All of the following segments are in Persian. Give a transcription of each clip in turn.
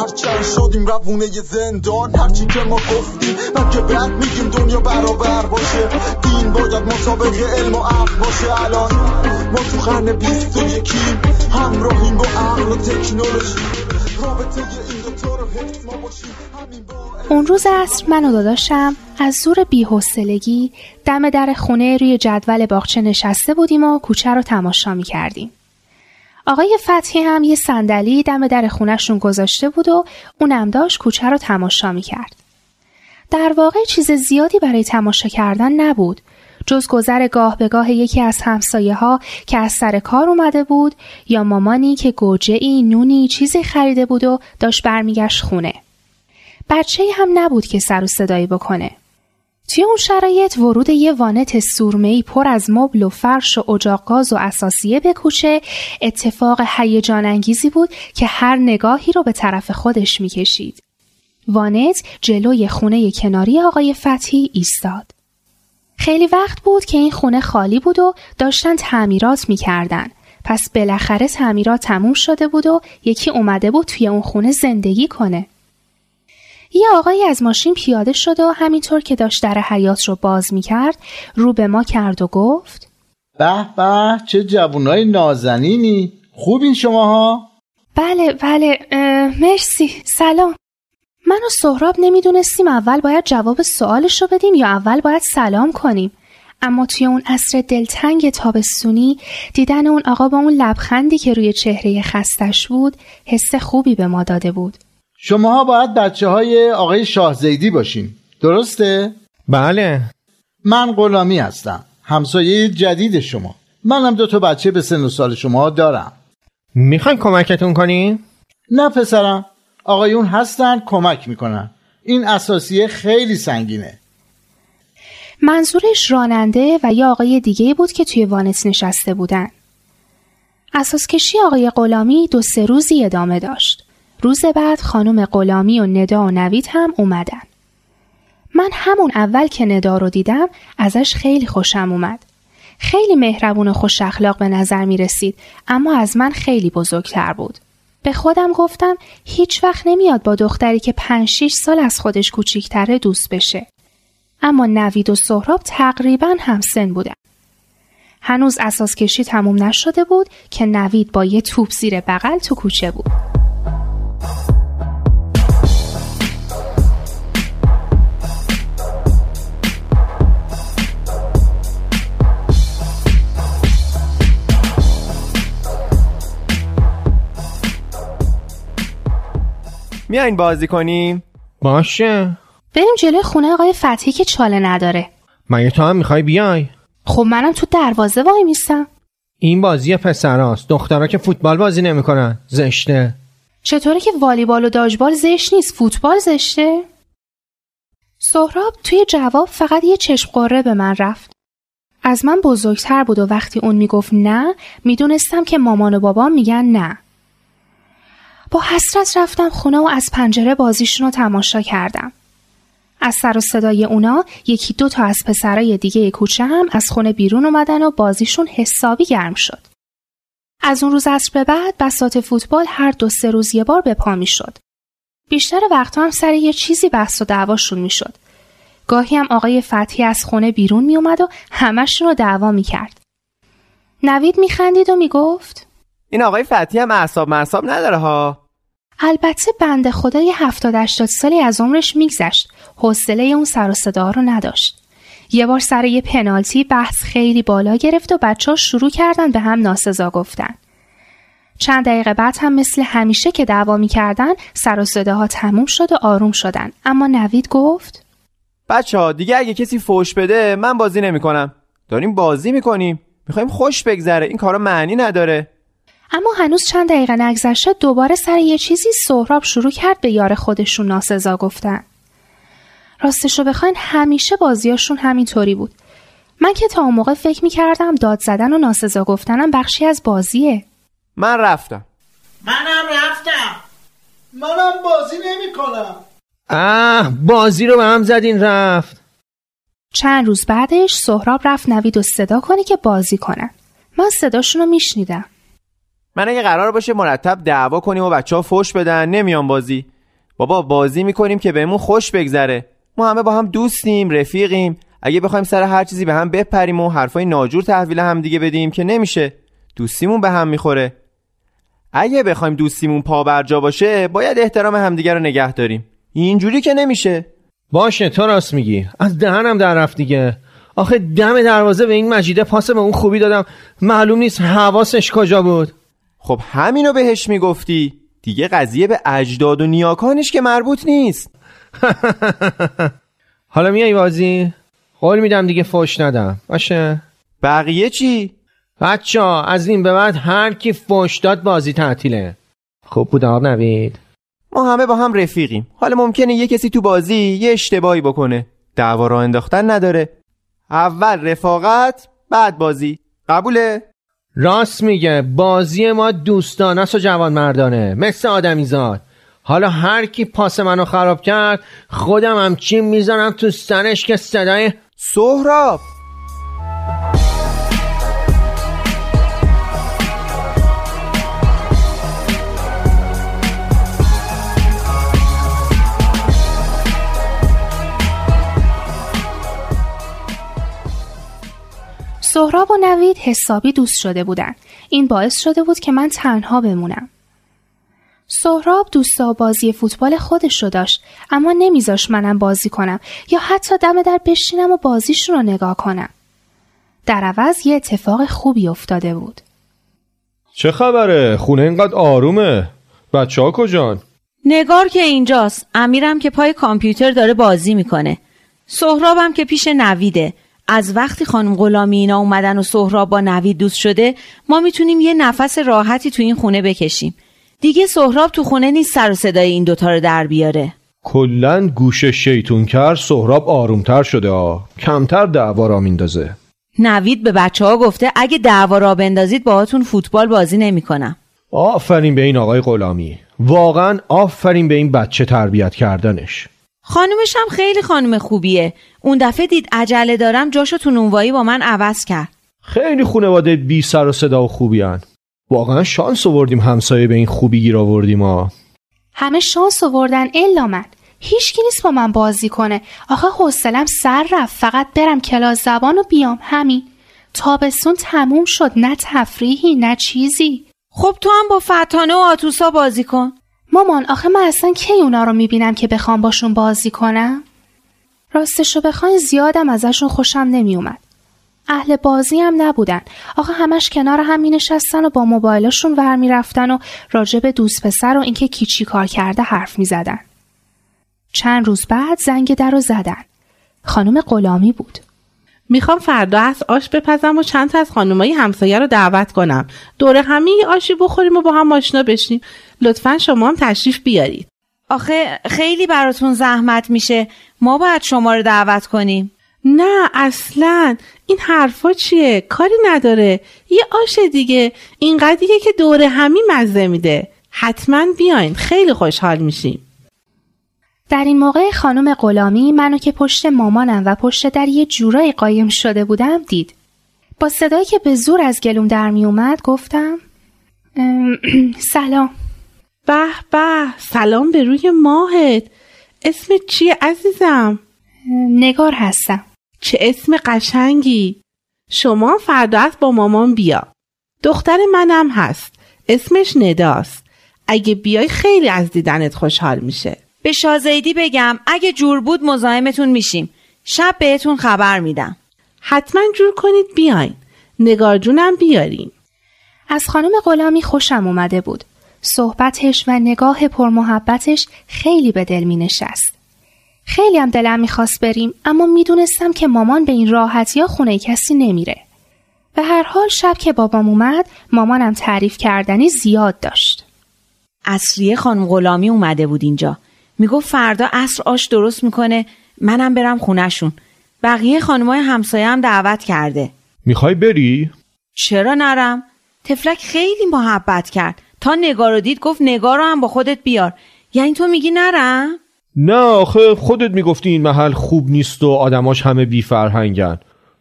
هرچند شدیم روونه زندان، هرچی که ما گفتیم من که بد میگیم دنیا برابر باشه، دین باید مسابق علم و عقل باشه. الان ما تو قرن 21یم، همراهیم با عقل و تکنولوژی، رابطه این دوتا رو حفظ ما باشیم. اون روز عصر من و داداشم از زور بی‌حوصلگی دم در خونه روی جدول باغچه نشسته بودیم و کوچه رو تماشا میکردیم. آقای فتحی هم یه صندلی دم در خونه‌شون گذاشته بود و اونم داشت کوچه رو تماشا می‌کرد. در واقع چیز زیادی برای تماشا کردن نبود، جز گذر گاه به گاه یکی از همسایه‌ها که از سر کار اومده بود یا مامانی که گوجه‌ای، نونی، چیزی خریده بود و داشت برمیگشت خونه. بچه‌ای هم نبود که سر و صدایی بکنه. توی اون شرایط ورود یه وانت سورمه‌ای پر از مبل و فرش و اجاق گاز و اساسیه به کوچه اتفاق هیجان انگیزی بود که هر نگاهی رو به طرف خودش میکشید. وانت جلوی خونه کناری آقای فتحی ایستاد. خیلی وقت بود که این خونه خالی بود و داشتن تعمیرات میکردن، پس بالاخره تعمیرات تموم شده بود و یکی اومده بود توی اون خونه زندگی کنه. یه آقایی از ماشین پیاده شد و همینطور که داشت در حیاط رو باز می‌کرد رو به ما کرد و گفت: به به، چه جوونای نازنینی، خوبین شماها؟ بله، مرسی، سلام. من و سهراب نمیدونستیم اول باید جواب سوالش رو بدیم یا اول باید سلام کنیم، اما توی اون عصر دلتنگ تابستونی دیدن اون آقا با اون لبخندی که روی چهره خستش بود حس خوبی به ما داده بود. شماها باید بچه‌های آقای شاهزیدی باشین، درسته؟ بله. من غلامی هستم، همسایه جدید شما. منم 2 تا بچه به سن و سال شما دارم. میخواین کمکتون کنین؟ نه پسرم، آقایون هستن کمک میکنن. این اساسیه خیلی سنگینه. منظورش راننده و یه آقای دیگه بود که توی وانت نشسته بودن. اساسکشی آقای غلامی 2-3 روزی ادامه داشت. روز بعد خانم غلامی و ندا و نوید هم اومدن. من همون اول که ندا رو دیدم ازش خیلی خوشم اومد. خیلی مهربون و خوش اخلاق به نظر می رسید، اما از من خیلی بزرگتر بود. به خودم گفتم هیچ وقت نمیاد با دختری که 5-6 سال از خودش کوچیک‌تره دوست بشه. اما نوید و سهراب تقریباً همسن بودن. هنوز اساس کشی تموم نشده بود که نوید با یه توپ زیر بغل تو کوچه بود. میاین بازی کنیم؟ باشه. بریم جلوی خونه آقای فتحی که چاله نداره. مگه تو هم میخوای بیای؟ خب منم تو دروازه وای میستم. این بازی پسراست، دخترها که فوتبال بازی نمیکنن، زشته. چطوری که والیبال و داجبال زشت نیست، فوتبال زشته؟ سهراب توی جواب فقط یه چشم قره به من رفت. از من بزرگتر بود و وقتی اون میگفت نه میدونستم که مامان و بابام میگن نه. با حسرت رفتم خونه و از پنجره بازیشون رو تماشا کردم. از سر و صدای اونا 1-2 تا از پسرای دیگه کوچه هم از خونه بیرون اومدن و بازیشون حسابی گرم شد. از اون روز عصر به بعد بساط فوتبال هر 2-3 روز یه بار به پا می شد. بیشتر وقتا هم سر یه چیزی بحث و دعواشون می شد. گاهی هم آقای فتحی از خونه بیرون می اومد و همشون رو دعوا می کرد. نوید می خندید و می گفت این آقای فتحی هم اعصاب نداره ها. البته بنده خدا 70-80 سالی از عمرش میگذشت، حوصله اون سر و صدا رو نداشت. یه بار سر یه پنالتی بحث خیلی بالا گرفت و بچه‌ها شروع کردن به هم ناسزا گفتن. چند دقیقه بعد هم مثل همیشه که دعوا می‌کردن سر و صداها تموم شد و آروم شدن. اما نوید گفت بچه‌ها دیگه اگه کسی فحش بده من بازی نمی‌کنم. داریم بازی می‌کنیم، می‌خوایم خوش بگذره، این کارا معنی نداره. اما هنوز چند دقیقه نگذشته دوباره سر یه چیزی سهراب شروع کرد به یار خودشون ناسزا گفتن. راستشو بخواین همیشه بازیاشون همینطوری بود. من که تا اون موقع فکر می‌کردم داد زدن و ناسزا گفتنم بخشی از بازیه. منم رفتم. منم بازی نمی‌کنم. بازی رو به هم زدین رفت. چند روز بعدش سهراب رفت نوید و صدا کنه که بازی کنن. من صداشون رو میشنیدم. من اگه قرار باشه مرتب دعوا کنیم و بچه‌ها فوش بدن نمیان بازی. بابا بازی میکنیم که بهمون خوش بگذره. ما همه با هم دوستیم، رفیقیم. اگه بخوایم سر هر چیزی به هم بپریم و حرفای ناجور تحویل هم دیگه بدیم که نمیشه. دوستیمون به هم میخوره. اگه بخوایم دوستیمون پا بر جا باشه، باید احترام همدیگه رو نگه داریم. اینجوری که نمیشه. باشه تو راست میگی. از دهنم در رفت دیگه. آخه دم دروازه به این مجیده پاس به اون خوبی دادم. معلوم نیست حواسش کجا بود. خب همینو بهش میگفتی. دیگه قضیه به اجداد و نیاکانش که مربوط نیست. حالا میای بازی؟ قول میدم دیگه فوش ندم. باشه. بقیه چی؟ بچه‌ها از این به بعد هر کی فوش داد بازی تعطیله. خوب بود آقا نوید. ما همه با هم رفیقیم. حالا ممکنه یه کسی تو بازی یه اشتباهی بکنه. دعوا راه انداختن نداره. اول رفاقت بعد بازی. قبوله؟ راست میگه. بازی ما دوستانه است و جوانمردانه مثل آدمیزاد. حالا هر کی پاس منو خراب کرد خودم همچین میزنم تو سرش که صدای سهراب. سهراب و نوید حسابی دوست شده بودن. این باعث شده بود که من تنها بمونم. سهراب دوستا بازی فوتبال خودش رو داشت، اما نمیذاش منم بازی کنم یا حتی دم در بشینم و بازیشون رو نگاه کنم. در عوض یه اتفاق خوبی افتاده بود. چه خبره؟ خونه اینقدر آرومه. بچه‌ها کجان؟ نگار که اینجاست، امیرم که پای کامپیوتر داره بازی میکنه، سهرابم که پیش نویده. از وقتی خانم غلامی اینا اومدن و سهراب با نوید دوست شده، ما میتونیم یه نفس راحتی تو این خونه بکشیم. دیگه سهراب تو خونه نیست سر و صدای این دوتا رو در بیاره. کلن گوش شیطون کرد سهراب آرومتر شده کمتر دعوا را میندازه. نوید به بچه ها گفته اگه دعوا را بندازید باهاتون فوتبال بازی نمیکنم. آفرین به این آقای غلامی. واقعا آفرین به این بچه تربیت کردنش. خانومش هم خیلی خانم خوبیه. اون دفعه دید عجله دارم جاشو تو نونوایی با من عوض کرد. خیلی خانواده بی سر و صدا و خوبیان. واقعا شانس آوردیم همسایه به این خوبی گیر آوردیم ها. همه شانس آوردن الا من. هیچکی نیست با من بازی کنه. آخه حوصله‌ام سر رفت. فقط برم کلاس زبان و بیام همین. تابستون تموم شد، نه تفریحی نه چیزی. خب تو هم با فتانه و آتوسا بازی کن. مامان آخه من اصلا کی اونا رو میبینم که بخوام باشون بازی کنم؟ راستشو بخواین زیادم ازشون خوشم نمیومد. اهل بازی هم نبودن. آخه همش کنار هم مینشستن و با موبایلاشون ور میرفتن و راجب دوست پسر و اینکه کی چی کار کرده حرف میزدن. چند روز بعد زنگ در رو زدن. خانم غلامی بود. میخوام فردا از آش بپزم و چند تا از خانمای همسایه رو دعوت کنم. دوره همی آشی بخوریم و با هم آشنا بشیم. لطفاً شما هم تشریف بیارید. آخه خیلی براتون زحمت میشه. ما باید شما رو دعوت کنیم. نه اصلاً این حرفا چیه؟ کاری نداره. یه آش دیگه، اینقدر دیگه که دوره همی مزه میده. حتماً بیاین. خیلی خوشحال میشیم. در این موقع خانم غلامی منو که پشت مامانم و پشت در یه جورایی قایم شده بودم دید. با صدایی که به زور از گلوم در می اومد گفتم سلام. به به سلام به روی ماهت. اسمت چیه عزیزم؟ نگار هستم. چه اسم قشنگی. شما فردا از با مامان بیا. دختر منم هست. اسمش نداست. اگه بیای خیلی از دیدنت خوشحال میشه. به شاهزیدی بگم اگه جور بود مزاحمتون میشیم. شب بهتون خبر میدم. حتما جور کنید بیاین. نگار جونم بیارین. از خانم غلامی خوشم اومده بود. صحبتش و نگاه پرمحبتش خیلی به دل می نشست. خیلی هم دلم میخواست بریم، اما میدونستم که مامان به این راحتی ها خونه کسی نمیره. به هر حال شب که بابام اومد مامانم تعریف کردنی زیاد داشت. اصریه خانم غلامی اومده بود اینجا. میگفت فردا عصر آش درست میکنه منم برم خونهشون. بقیه خانمای همسایه هم دعوت کرده. میخوای بری؟ چرا نرم؟ تفلک خیلی محبت کرد. تا نگارو دید گفت نگارو هم با خودت بیار. یعنی تو میگی نرم؟ نه آخه خودت میگفتی این محل خوب نیست و آدماش همه بی فرهنگن.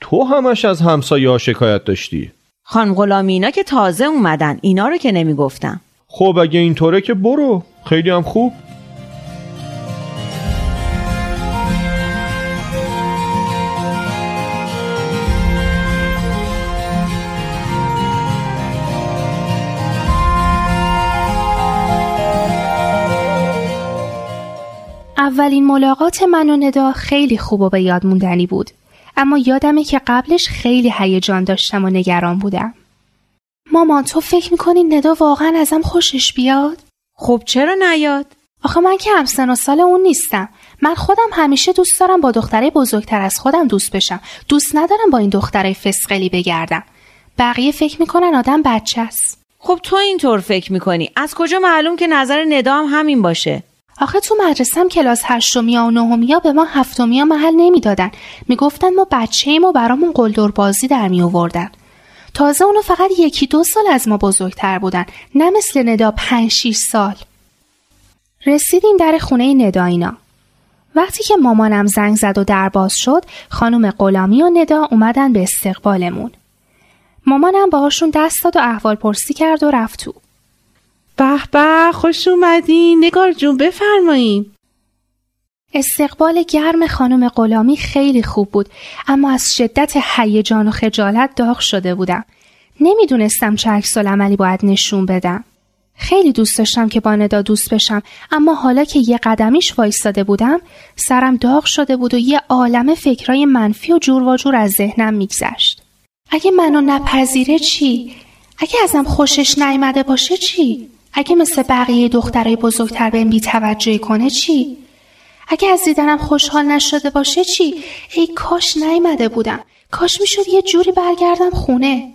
تو همش از همسایه ها شکایت داشتی. خانم غلامی اینا که تازه اومدن، اینا رو که نمیگفتم. خب اگه اینطوره که برو، خیلی هم خوب. اولین ملاقات من و ندا خیلی خوب و به یاد موندنی بود. اما یادمه که قبلش خیلی هیجان داشتم و نگران بودم. مامان تو فکر می‌کنی ندا واقعا ازم خوشش بیاد؟ خب چرا نیاد؟ آخه من که همسن و سال اون نیستم. من خودم همیشه دوست دارم با دختره بزرگتر از خودم دوست بشم. دوست ندارم با این دختره فسقلی بگردم. بقیه فکر می‌کنن آدم بچه است. خب تو اینطور فکر می‌کنی. از کجا معلوم که نظر ندا هم همین باشه؟ آخه تو مدرسم کلاس 8میا و 9میا به ما 7میا محل نمیدادن. میگفتن ما بچه‌ایم و برامون قلدر بازی در میآوردن. تازه اونو فقط 1-2 سال از ما بزرگتر بودن، نه مثل ندا 5-6 سال. رسیدیم در خونه ندا اینا. وقتی که مامانم زنگ زد و در باز شد، خانم غلامی و ندا اومدن به استقبالمون. مامانم باهاشون دست داد و احوالپرسی کرد و رفت تو. به به خوش اومدین نگار جون، بفرمایید. استقبال گرم خانم غلامی خیلی خوب بود، اما از شدت هیجان و خجالت داغ شده بودم. نمیدونستم چه عکس‌العملی باید نشون بدم. خیلی دوست داشتم که با ندا دوست بشم، اما حالا که یه قدمیش وایستاده بودم سرم داغ شده بود و یه عالمه فکرای منفی و جور و جور از ذهنم میگذشت. اگه منو نپذیره چی؟ اگه ازم خوشش نیامده باشه چی؟ اگه مثل بقیه دخترای بزرگتر بهم بی‌توجهی کنه چی؟ اگه از دیدنم خوشحال نشده باشه چی؟ ای کاش نیامده بودم. کاش میشد یه جوری برگردم خونه.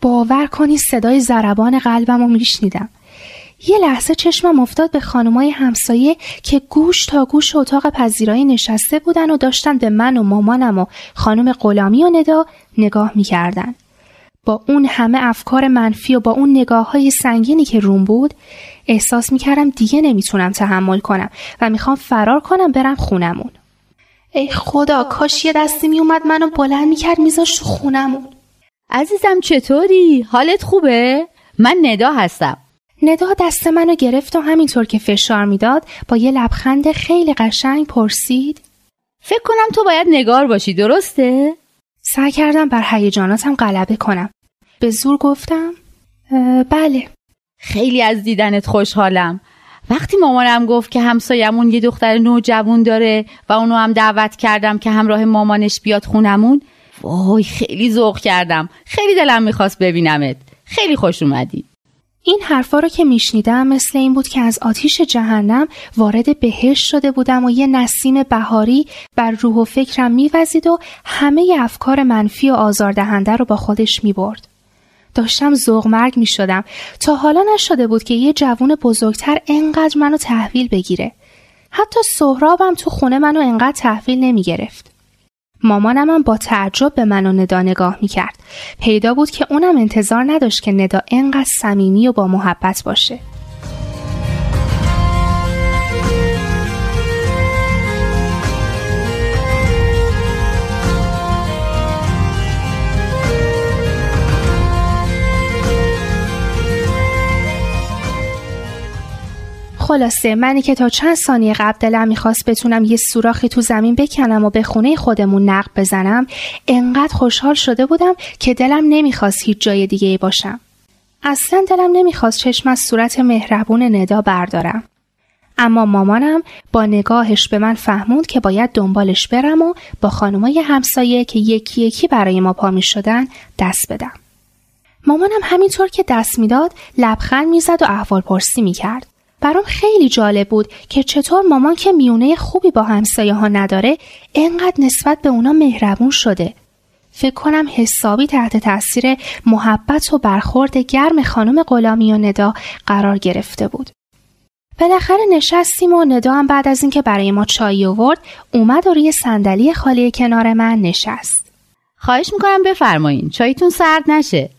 باور کنی صدای ضربان قلبمو میشنیدم. یه لحظه چشمم افتاد به خانمای همسایه که گوش تا گوش اتاق پذیرایی نشسته بودن و داشتن به من و مامانم و خانم غلامی و ندا نگاه می‌کردن. با اون همه افکار منفی و با اون نگاه‌های سنگینی که روم بود احساس می‌کردم دیگه نمیتونم تحمل کنم و میخوام فرار کنم برم خونمون. ای خدا کاش یه دستی میومد منو بلند میکرد میذاشت تو خونمون. عزیزم چطوری؟ حالت خوبه؟ من ندا هستم. ندا دست منو گرفت و همینطور که فشار میداد با یه لبخند خیلی قشنگ پرسید: فکر کنم تو باید نگار باشی درسته؟ سعی کردم بر هیجاناتم غلبه کنم. به زور گفتم بله. خیلی از دیدنت خوشحالم. وقتی مامانم گفت که همسایمون یه دختر نوجوان داره و اونو هم دعوت کردم که همراه مامانش بیاد خونمون، وای خیلی ذوق کردم. خیلی دلم میخواست ببینمت. خیلی خوش اومدی. این حرفا رو که میشنیدم مثل این بود که از آتیش جهنم وارد بهشت شده بودم و یه نسیم بهاری بر روح و فکرم میوزید و همه افکار منفی و آزاردهنده رو با خودش میبرد. داشتم ذوق مرگ میشدم. تا حالا نشده بود که یه جوون بزرگتر انقدر منو تحویل بگیره. حتی سهرابم تو خونه منو انقدر تحویل نمیگرفت. مامانم هم با تعجب به من و ندا نگاه میکرد. پیدا بود که اونم انتظار نداشت که ندا انقدر صمیمی و با محبت باشه. خلاصه منی که تا چند ثانیه قبل دلم میخواست بتونم یه سوراخی تو زمین بکنم و به خونه خودمون نقب بزنم، انقدر خوشحال شده بودم که دلم نمیخواست هیچ جای دیگه باشم. اصلا دلم نمیخواست چشم از صورت مهربون ندا بردارم. اما مامانم با نگاهش به من فهموند که باید دنبالش برم و با خانمای همسایه که یکی یکی برای ما پا میشدن دست بدم. مامانم همینطور که دست میداد لبخند میزد و احوالپرسی میکرد. برام خیلی جالب بود که چطور مامان که میونه خوبی با همسایه ها نداره انقدر نسبت به اونا مهربون شده. فکر کنم حسابی تحت تاثیر محبت و برخورد گرم خانم غلامی و ندا قرار گرفته بود. بالاخره نشستیم و ندا هم بعد از اینکه برای ما چای آورد اومد و روی صندلی خالی کنار من نشست. خواهش میکنم بفرمایین، چایتون سرد نشه.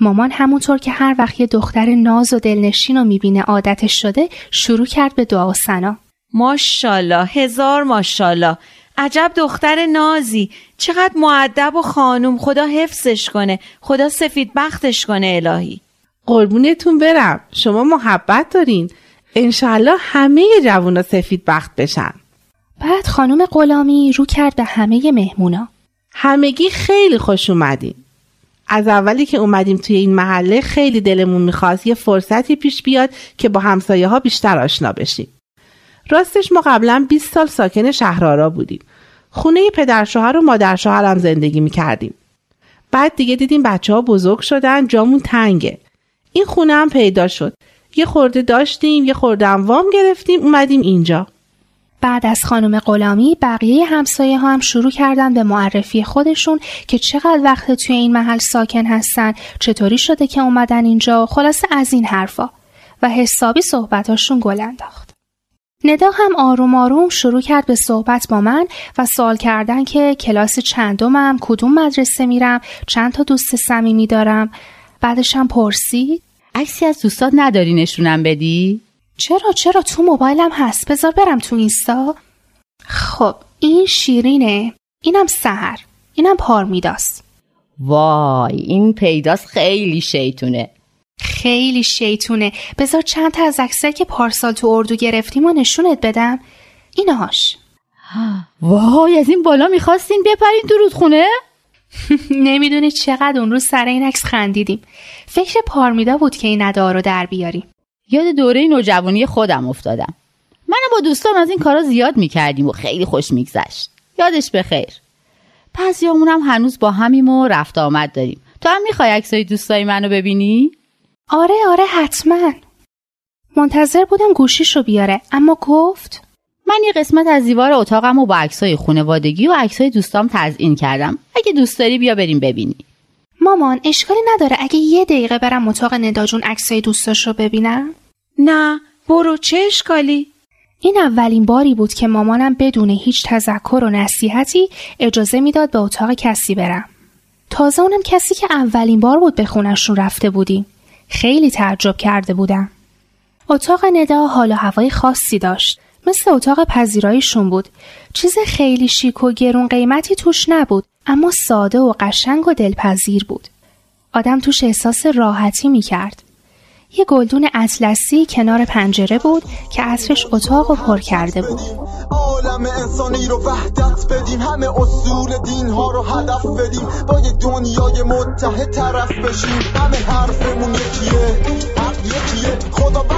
مامان همونطور که هر وقت یه دختر ناز و دلنشین رو میبینه عادتش شده شروع کرد به دعا و ثنا. ماشاءالله، هزار ماشاءالله، عجب دختر نازی، چقدر مؤدب و خانوم، خدا حفظش کنه، خدا سفید بختش کنه الهی. قربونتون برم، شما محبت دارین، انشالله همه جوونا سفید بخت بشن. بعد خانم غلامی رو کرد به همه مهمونا. همگی خیلی خوش اومدین. از اولی که اومدیم توی این محله خیلی دلمون میخواست یه فرصتی پیش بیاد که با همسایه ها بیشتر آشنا بشیم. راستش ما قبلا 20 سال ساکن شهرارا بودیم. خونه پدر شوهر و مادر شوهرم زندگی میکردیم. بعد دیگه دیدیم بچه ها بزرگ شدن، جامون تنگه. این خونه هم پیدا شد. یه خورده داشتیم، یه خورده هم وام گرفتیم، اومدیم اینجا. بعد از خانم غلامی بقیه همسایه ها هم شروع کردن به معرفی خودشون که چقدر وقت توی این محل ساکن هستن، چطوری شده که اومدن اینجا و خلاصه از این حرفا و حسابی صحبتاشون گل انداخت. ندا هم آروم آروم شروع کرد به صحبت با من و سوال کردن که کلاس چندمم، کدوم مدرسه میرم، چند تا دوست صمیمی دارم. بعدش هم پرسید عکسی از دوستات نداری نشونم بدی؟ چرا تو موبایلم هست، بذار برم تو اینستا. خب این شیرینه، اینم سحر، اینم پارمیداست. وای این پیداست، خیلی شیطونه، خیلی شیطونه. بذار چند تا از عکسایی که پارسال تو اردو گرفتیم و نشونت بدم. ایناش. وای از این بالا میخواستین بپرین تو رودخونه؟ نمیدونی چقدر اون روز سر این عکس خندیدیم. فکر پارمیدا بود که این ادعا رو در بیاریم. یاد دوره نوجوانی خودم افتادم. منم با دوستان از این کارا زیاد میکردیم و خیلی خوش میگذشت. یادش بخیر. بعضیامونم هنوز با همیم و رفت آمد داریم. تو هم میخوای عکسای دوستای منو ببینی؟ آره حتما. منتظر بودم گوشیشو بیاره اما گفت من یه قسمت از دیوار اتاقم رو با عکسای خانوادگی و عکسای دوستام تزیین کردم. اگه دوست داری بیا بریم ببینی. مامان اشکالی نداره اگه یه دقیقه برم اتاق ندا جون عکسای دوستاش رو ببینم؟ نه برو، چه اشکالی؟ این اولین باری بود که مامانم بدون هیچ تذکر و نصیحتی اجازه میداد به اتاق کسی برم. تازه اونم کسی که اولین بار بود به خونه‌شون رفته بودیم. خیلی تعجب کرده بودم. اتاق ندا حال و هوای خاصی داشت. مثل اتاق پذیراییشون بود. چیز خیلی شیک و گرون قیمتی توش نبود اما ساده و قشنگ و دلپذیر بود. آدم توش احساس راحتی میکرد. یه گلدون اطلسی کنار پنجره بود که عطرش اتاق رو پر کرده بود. عالم انسانی رو وحدت بدیم، همه اصول دین ها رو هدف بدیم، با یه دنیای متحد طرف بشیم، همه حرفمون یکیه، حق یکیه، خدا